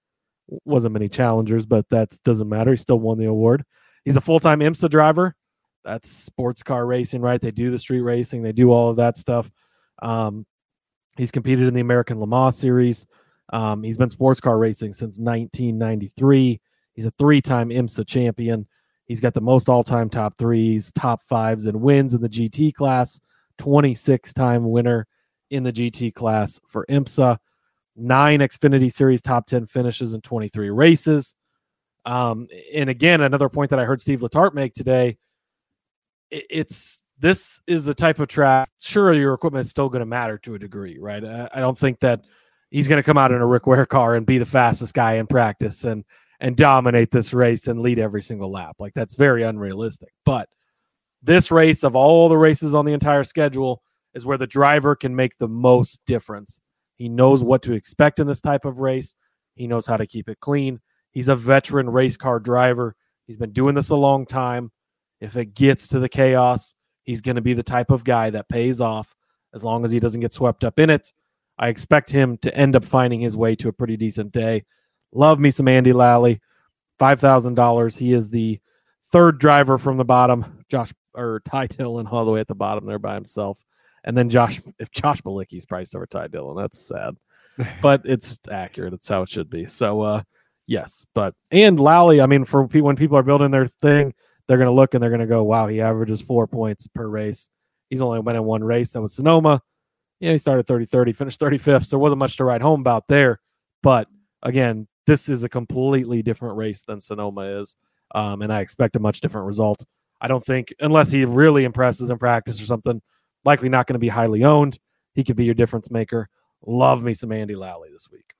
Wasn't many challengers, but that doesn't matter. He still won the award. He's a full-time IMSA driver. That's sports car racing, right? They do the street racing. They do all of that stuff. Um, he's competed in the American Le Mans Series. Um, he's been sports car racing since nineteen ninety-three. He's a three-time IMSA champion. He's got the most all-time top threes, top fives, and wins in the G T class. twenty-six-time winner in the G T class for IMSA. Nine Xfinity Series top ten finishes in twenty-three races. Um, and again, another point that I heard Steve Letarte make today, it's this is the type of track, sure, your equipment is still going to matter to a degree, right? I, I don't think that he's going to come out in a Rick Ware car and be the fastest guy in practice and and dominate this race and lead every single lap. Like, that's very unrealistic. But this race, of all the races on the entire schedule, is where the driver can make the most difference. He knows what to expect in this type of race. He knows how to keep it clean. He's a veteran race car driver. He's been doing this a long time. If it gets to the chaos, he's going to be the type of guy that pays off as long as he doesn't get swept up in it. I expect him to end up finding his way to a pretty decent day. Love me some Andy Lally. five thousand dollars. He is the third driver from the bottom. Josh or Ty Dillon all the way at the bottom there by himself. And then Josh, if Josh Balicki's priced over Ty Dillon, that's sad. But it's accurate. It's how it should be. So, uh, yes. But and Lally, I mean, for people, when people are building their thing, they're going to look and they're going to go, wow, he averages four points per race. He's only been in one race. That was Sonoma. Yeah, he started thirty thirty, finished thirty-fifth, so there wasn't much to write home about there. But, again, this is a completely different race than Sonoma is, um, and I expect a much different result. I don't think, unless he really impresses in practice or something, likely not going to be highly owned. He could be your difference maker. Love me some Andy Lally this week.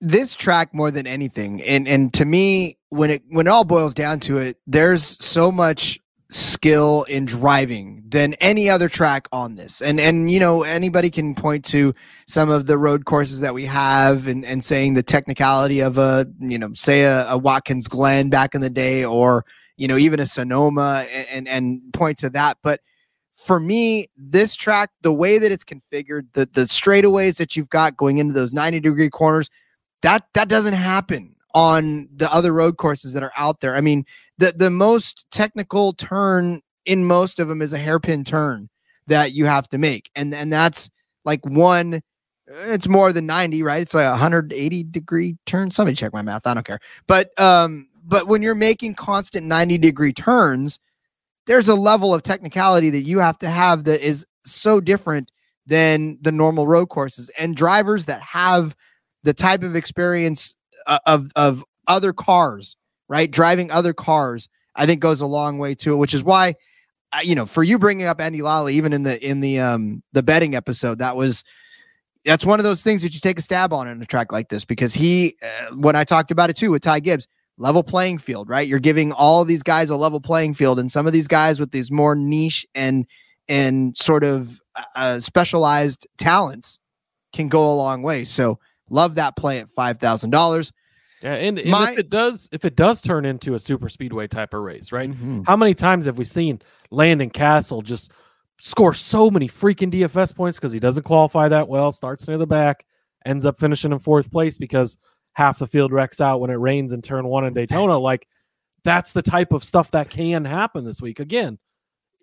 This track more than anything, and and to me, when it when it all boils down to it, there's so much skill in driving than any other track on this. And and you know, anybody can point to some of the road courses that we have and, and saying the technicality of a, you know, say a, a Watkins Glen back in the day, or, you know, even a Sonoma, and, and and point to that. But for me, this track, the way that it's configured, the the straightaways that you've got going into those ninety degree corners, that that doesn't happen on the other road courses that are out there. I mean, the, the most technical turn in most of them is a hairpin turn that you have to make. And, and that's like one, it's more than ninety, right? It's like a one hundred eighty degree turn. Somebody check my math. I don't care. But, um, but when you're making constant ninety degree turns, there's a level of technicality that you have to have that is so different than the normal road courses, and drivers that have the type of experience of, of other cars, right? Driving other cars, I think, goes a long way to it, which is why, you know, for you bringing up Andy Lally, even in the, in the, um, the betting episode, that was, that's one of those things that you take a stab on in a track like this, because he, uh, when I talked about it too, with Ty Gibbs, level playing field, right? You're giving all these guys a level playing field, and some of these guys with these more niche and, and sort of uh, specialized talents can go a long way. So love that play at five thousand dollars. Yeah, and, and My, if it does, if it does turn into a super speedway type of race, right? Mm-hmm. How many times have we seen Landon Castle just score so many freaking D F S points because he doesn't qualify that well, starts near the back, ends up finishing in fourth place because half the field wrecks out when it rains in turn one in Daytona? Like, that's the type of stuff that can happen this week. Again,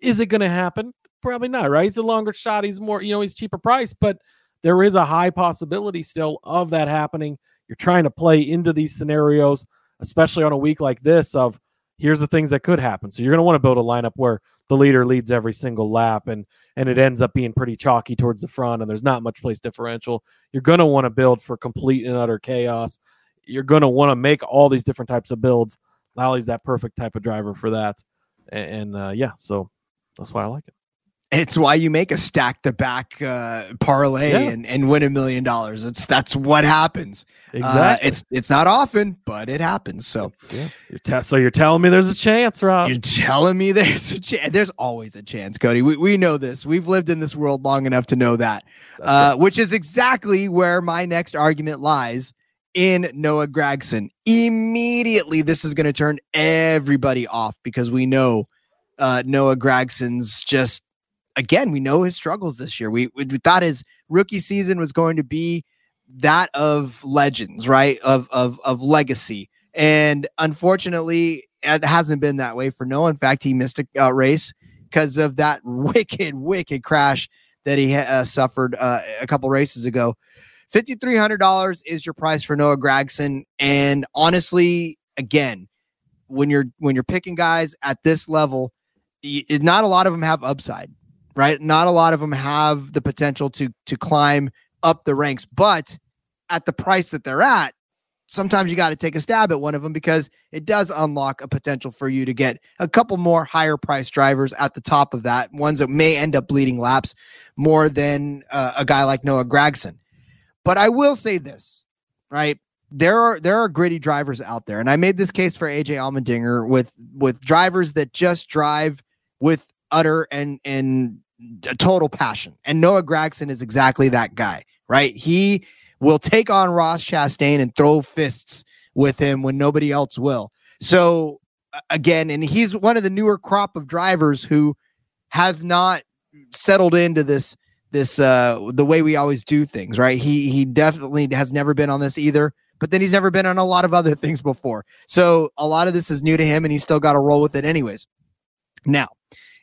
is it going to happen? Probably not, right? It's a longer shot. He's more, you know, he's cheaper price, but there is a high possibility still of that happening. You're trying to play into these scenarios, especially on a week like this, of here's the things that could happen. So you're going to want to build a lineup where the leader leads every single lap, and and it ends up being pretty chalky towards the front, and there's not much place differential. You're going to want to build for complete and utter chaos. You're going to want to make all these different types of builds. Lally's that perfect type of driver for that. And, and uh, yeah, so that's why I like it. It's why you make a stack-to-back uh, parlay, yeah, and, and win a million dollars. It's that's what happens. Exactly. Uh, it's it's not often, but it happens. So, yeah. you're te- so you're telling me there's a chance, Rob. You're telling me there's a chance. There's always a chance, Cody. We we know this. We've lived in this world long enough to know that. Uh, which is exactly where my next argument lies in Noah Gragson. Immediately, this is going to turn everybody off, because we know uh, Noah Gragson's just. Again, we know his struggles this year. We, we we thought his rookie season was going to be that of legends, right? Of of of legacy, and unfortunately, it hasn't been that way for Noah. In fact, he missed a uh, race because of that wicked, wicked crash that he uh, suffered uh, a couple races ago. fifty-three hundred dollars is your price for Noah Gragson, and honestly, again, when you're when you're picking guys at this level, y- not a lot of them have upside. Right, not a lot of them have the potential to to climb up the ranks, but at the price that they're at, sometimes you got to take a stab at one of them, because it does unlock a potential for you to get a couple more higher price drivers at the top of that, ones that may end up bleeding laps more than uh, a guy like Noah Gragson. But I will say this, right? There are there are gritty drivers out there, and I made this case for A J Allmendinger with with drivers that just drive with utter and and total passion, and Noah Gragson is exactly that guy, right? He will take on Ross Chastain and throw fists with him when nobody else will. So again, and he's one of the newer crop of drivers who have not settled into this this uh the way we always do things, right? He he definitely has never been on this either, but then he's never been on a lot of other things before. So a lot of this is new to him, and he's still got to roll with it anyways. Now,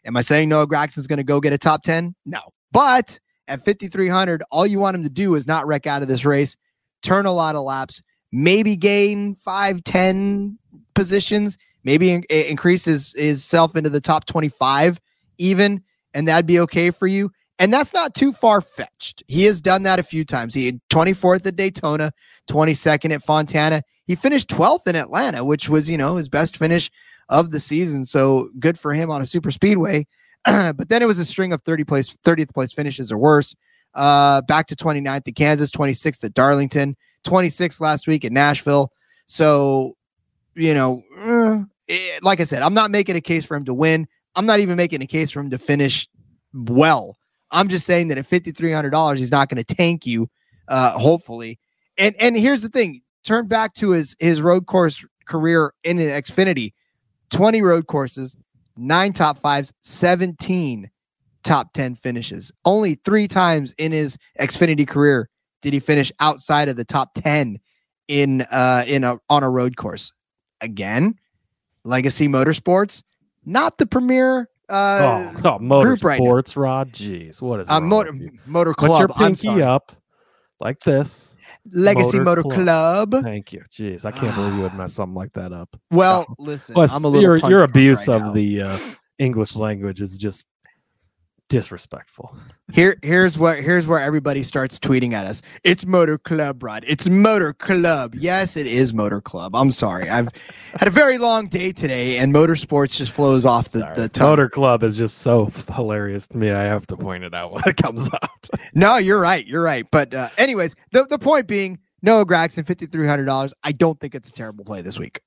am I saying Noah Gragson's going to go get a top ten? No. But at fifty-three hundred, all you want him to do is not wreck out of this race, turn a lot of laps, maybe gain five, ten positions, maybe in- increase his, his self into the top twenty-five even, and that'd be okay for you. And that's not too far-fetched. He has done that a few times. He had twenty-fourth at Daytona, twenty-second at Fontana. He finished twelfth in Atlanta, which was, you know, his best finish of the season. So good for him on a super speedway. But then it was a string of thirtieth place, thirtieth place finishes or worse. uh, back to twenty-ninth at Kansas, twenty-sixth at Darlington, twenty-sixth last week at Nashville. So, you know, uh, it, like I said, I'm not making a case for him to win. I'm not even making a case for him to finish well. I'm just saying that at fifty-three hundred dollars, he's not going to tank you, uh, hopefully. And and here's the thing. Turn back to his, his road course career in an Xfinity. twenty road courses, nine top fives, seventeen top ten finishes. Only three times in his Xfinity career did he finish outside of the top ten in uh in a on a road course. Again, Legacy Motorsports, not the premier uh oh, oh, motorsports, right, Rod. Jeez, what is uh, motor motor club? Put your pinky I'm up like this. Legacy Motor, Motor Club. Club. Thank you. Jeez, I can't believe you would mess something like that up. Well, no. listen, Plus, I'm a little. Your, your abuse right of now. the uh, English language is just disrespectful. Here, here's where here's where everybody starts tweeting at us. It's Motor Club, Rod. It's Motor Club. Yes, it is Motor Club. I'm sorry. I've had a very long day today, and motorsports just flows off the, the tongue. Motor Club is just so hilarious to me. I have to point it out when it comes up. No, you're right. You're right. But uh, anyways, the, the point being, Noah Gragson, fifty-three hundred dollars. I don't think it's a terrible play this week.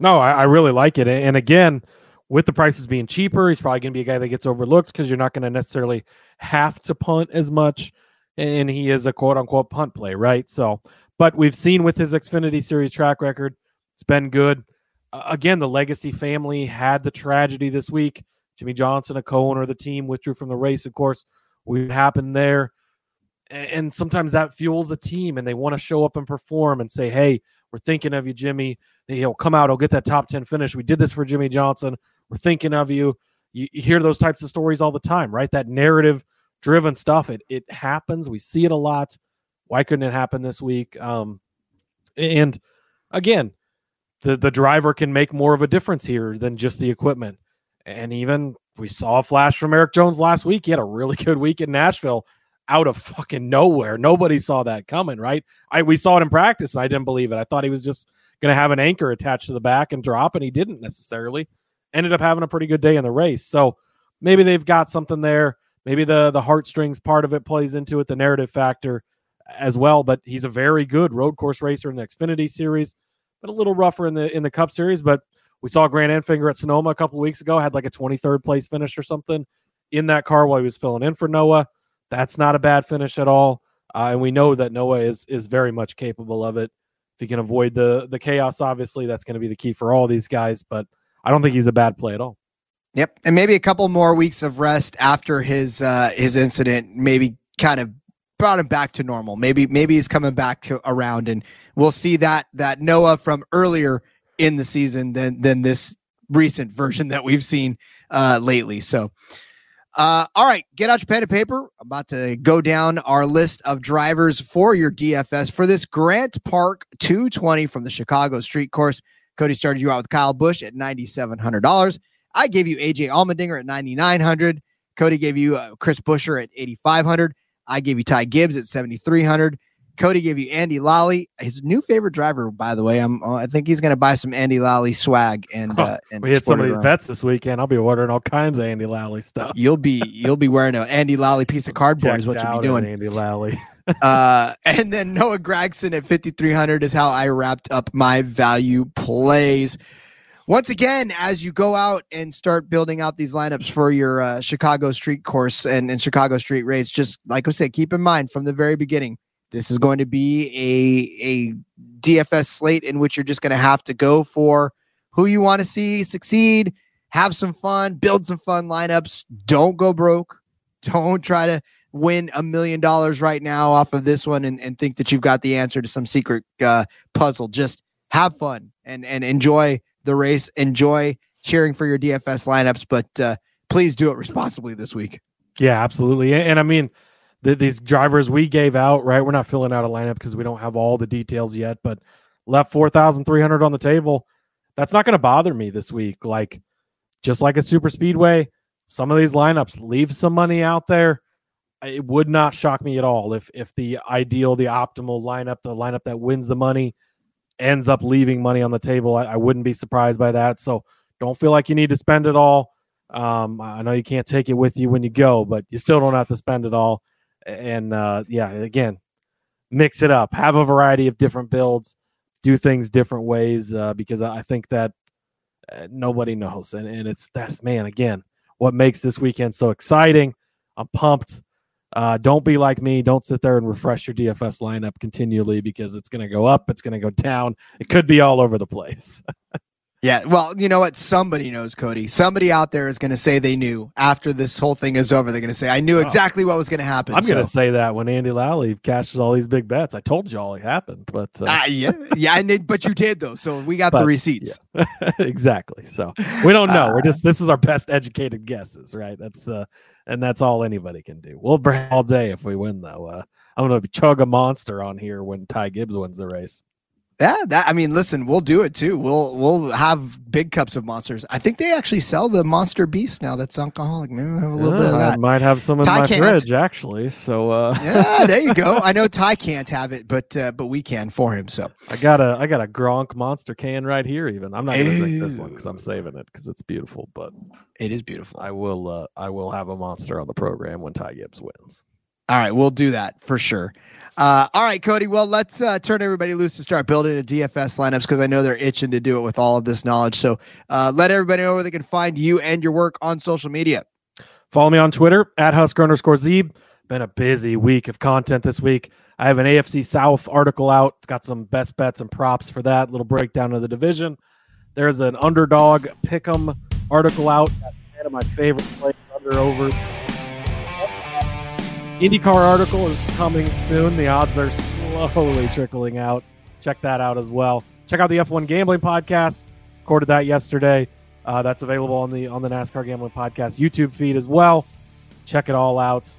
No, I, I really like it. And again, with the prices being cheaper, he's probably going to be a guy that gets overlooked because you're not going to necessarily have to punt as much. And he is a quote-unquote punt play, right? So, but we've seen with his Xfinity Series track record, it's been good. Uh, again, the Legacy family had the tragedy this week. Jimmy Johnson, a co-owner of the team, withdrew from the race. Of course, what happened there. And, and sometimes that fuels a team, and they want to show up and perform and say, hey, we're thinking of you, Jimmy. He'll come out. He'll get that top ten finish. We did this for Jimmy Johnson. We're thinking of you. You hear those types of stories all the time, right? That narrative-driven stuff, it it happens. We see it a lot. Why couldn't it happen this week? Um, and, again, the, the driver can make more of a difference here than just the equipment. And even we saw a flash from Eric Jones last week. He had a really good week in Nashville out of fucking nowhere. Nobody saw that coming, right? I We saw it in practice, and I didn't believe it. I thought he was just going to have an anchor attached to the back and drop, and he didn't necessarily. Ended up having a pretty good day in the race. So maybe they've got something there. Maybe the, the heartstrings part of it plays into it, the narrative factor as well. But he's a very good road course racer in the Xfinity Series, but a little rougher in the in the Cup Series. But we saw Grant Enfinger at Sonoma a couple of weeks ago, had like a twenty-third place finish or something in that car while he was filling in for Noah. That's not a bad finish at all. Uh, and we know that Noah is is very much capable of it. If he can avoid the the chaos, obviously, that's going to be the key for all these guys. But I don't think he's a bad play at all. Yep. And maybe a couple more weeks of rest after his uh, his incident maybe kind of brought him back to normal. Maybe maybe he's coming back to, around, and we'll see that that Noah from earlier in the season than than this recent version that we've seen uh, lately. So, uh, all right, get out your pen and paper. I'm about to go down our list of drivers for your D F S for this Grant Park two twenty from the Chicago Street Course. Cody started you out with Kyle Busch at nine thousand seven hundred dollars. I gave you A J Allmendinger at nine thousand nine hundred dollars. Cody gave you uh, Chris Buescher at eight thousand five hundred dollars. I gave you Ty Gibbs at seven thousand three hundred dollars. Cody gave you Andy Lally, his new favorite driver, by the way. I'm, uh, I think he's going to buy some Andy Lally swag. And, uh, and we hit some of these bets this weekend. I'll be ordering all kinds of Andy Lally stuff. You'll be you'll be wearing an Andy Lally piece of cardboard Checked is what you'll be doing. Andy Lally. uh, and then Noah Gragson at fifty-three hundred is how I wrapped up my value plays. Once again, as you go out and start building out these lineups for your uh, Chicago Street Course and, and Chicago Street Race, just like I said, keep in mind from the very beginning, this is going to be a, a D F S slate in which you're just going to have to go for who you want to see succeed, have some fun, build some fun lineups. Don't go broke. Don't try to win a million dollars right now off of this one and, and think that you've got the answer to some secret uh, puzzle. Just have fun and, and enjoy the race. Enjoy cheering for your D F S lineups, but uh, please do it responsibly this week. Yeah, absolutely. And, and I mean, th- these drivers we gave out, right? We're not filling out a lineup because we don't have all the details yet, but left four thousand three hundred on the table. That's not going to bother me this week. Like, just like a super speedway, some of these lineups leave some money out there. It would not shock me at all if if the ideal, the optimal lineup, the lineup that wins the money ends up leaving money on the table. I, I wouldn't be surprised by that. So don't feel like you need to spend it all. Um, I know you can't take it with you when you go, but you still don't have to spend it all. And uh, yeah, again, mix it up, have a variety of different builds, do things different ways, uh, because I think that nobody knows. And, and it's that's, man, again, what makes this weekend so exciting. I'm pumped. Uh, don't be like me. Don't sit there and refresh your D F S lineup continually, because it's going to go up. It's going to go down. It could be all over the place. Yeah. Well, you know what? Somebody knows, Cody. Somebody out there is going to say they knew after this whole thing is over. They're going to say, I knew exactly what was going to happen. I'm so. going to say that when Andy Lally cashes all these big bets. I told you all it happened, but uh... uh, yeah, yeah. I did, but you did though. So we got but, the receipts. Yeah. Exactly. So we don't know. Uh, We're just, this is our best educated guesses, right? That's uh, and that's all anybody can do. We'll bring all day if we win though. Uh, I'm going to chug a monster on here when Ty Gibbs wins the race. Yeah, that I mean, listen, we'll do it too. We'll we'll have big cups of monsters. I think they actually sell the Monster Beast now. That's alcoholic. Maybe we'll have a little yeah, bit of that. I might have some in Ty my fridge actually. So uh... yeah, there you go. I know Ty can't have it, but uh, but we can for him. So I got a I got a Gronk Monster can right here. Even I'm not going to drink this one because I'm saving it because it's beautiful. But it is beautiful. I will uh, I will have a monster on the program when Ty Gibbs wins. All right, we'll do that for sure. Uh, all right, Cody. Well, let's uh, turn everybody loose to start building a D F S lineups because I know they're itching to do it with all of this knowledge. So uh, let everybody know where they can find you and your work on social media. Follow me on Twitter at Husker underscore Zeeb. Been a busy week of content this week. I have an A F C South article out. It's got some best bets and props for that. Little breakdown of the division. There's an Underdog Pick'em article out. That's one of my favorite plays, under over. IndyCar article is coming soon. The odds are slowly trickling out. Check that out as well. Check out the F one Gambling Podcast. Recorded that yesterday. Uh, that's available on the on the NASCAR Gambling Podcast YouTube feed as well. Check it all out.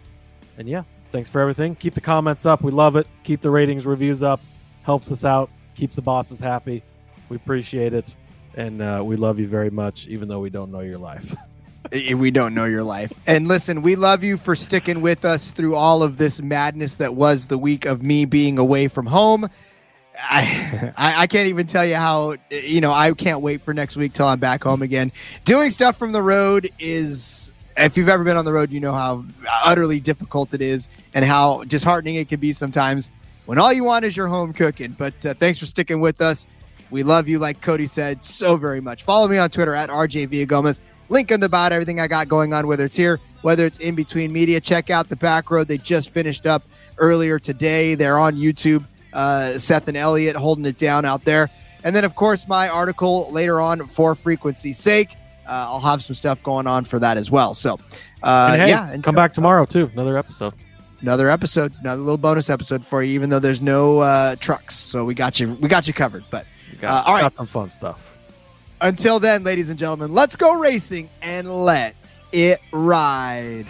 And yeah, thanks for everything. Keep the comments up. We love it. Keep the ratings, reviews up. Helps us out. Keeps the bosses happy. We appreciate it. And uh, we love you very much, even though we don't know your life. We don't know your life. And listen, we love you for sticking with us through all of this madness that was the week of me being away from home. I, I can't even tell you how, you know, I can't wait for next week till I'm back home again. Doing stuff from the road is, if you've ever been on the road, you know how utterly difficult it is and how disheartening it can be sometimes when all you want is your home cooking. But uh, thanks for sticking with us. We love you, like Cody said, so very much. Follow me on Twitter at R J Villagomez. Link in the bio, everything I got going on, whether it's here, whether it's in between media. Check out the back road. They just finished up earlier today. They're on YouTube. Uh, Seth and Elliot holding it down out there. And then, of course, my article later on for frequency's sake. Uh, I'll have some stuff going on for that as well. So, uh, and hey, yeah. And come back tomorrow, too. Another episode. Another episode. Another little bonus episode for you, even though there's no uh, trucks. So we got you. We got you covered. But you got, uh, all right. Got some fun stuff. Until then, ladies and gentlemen, let's go racing and let it ride.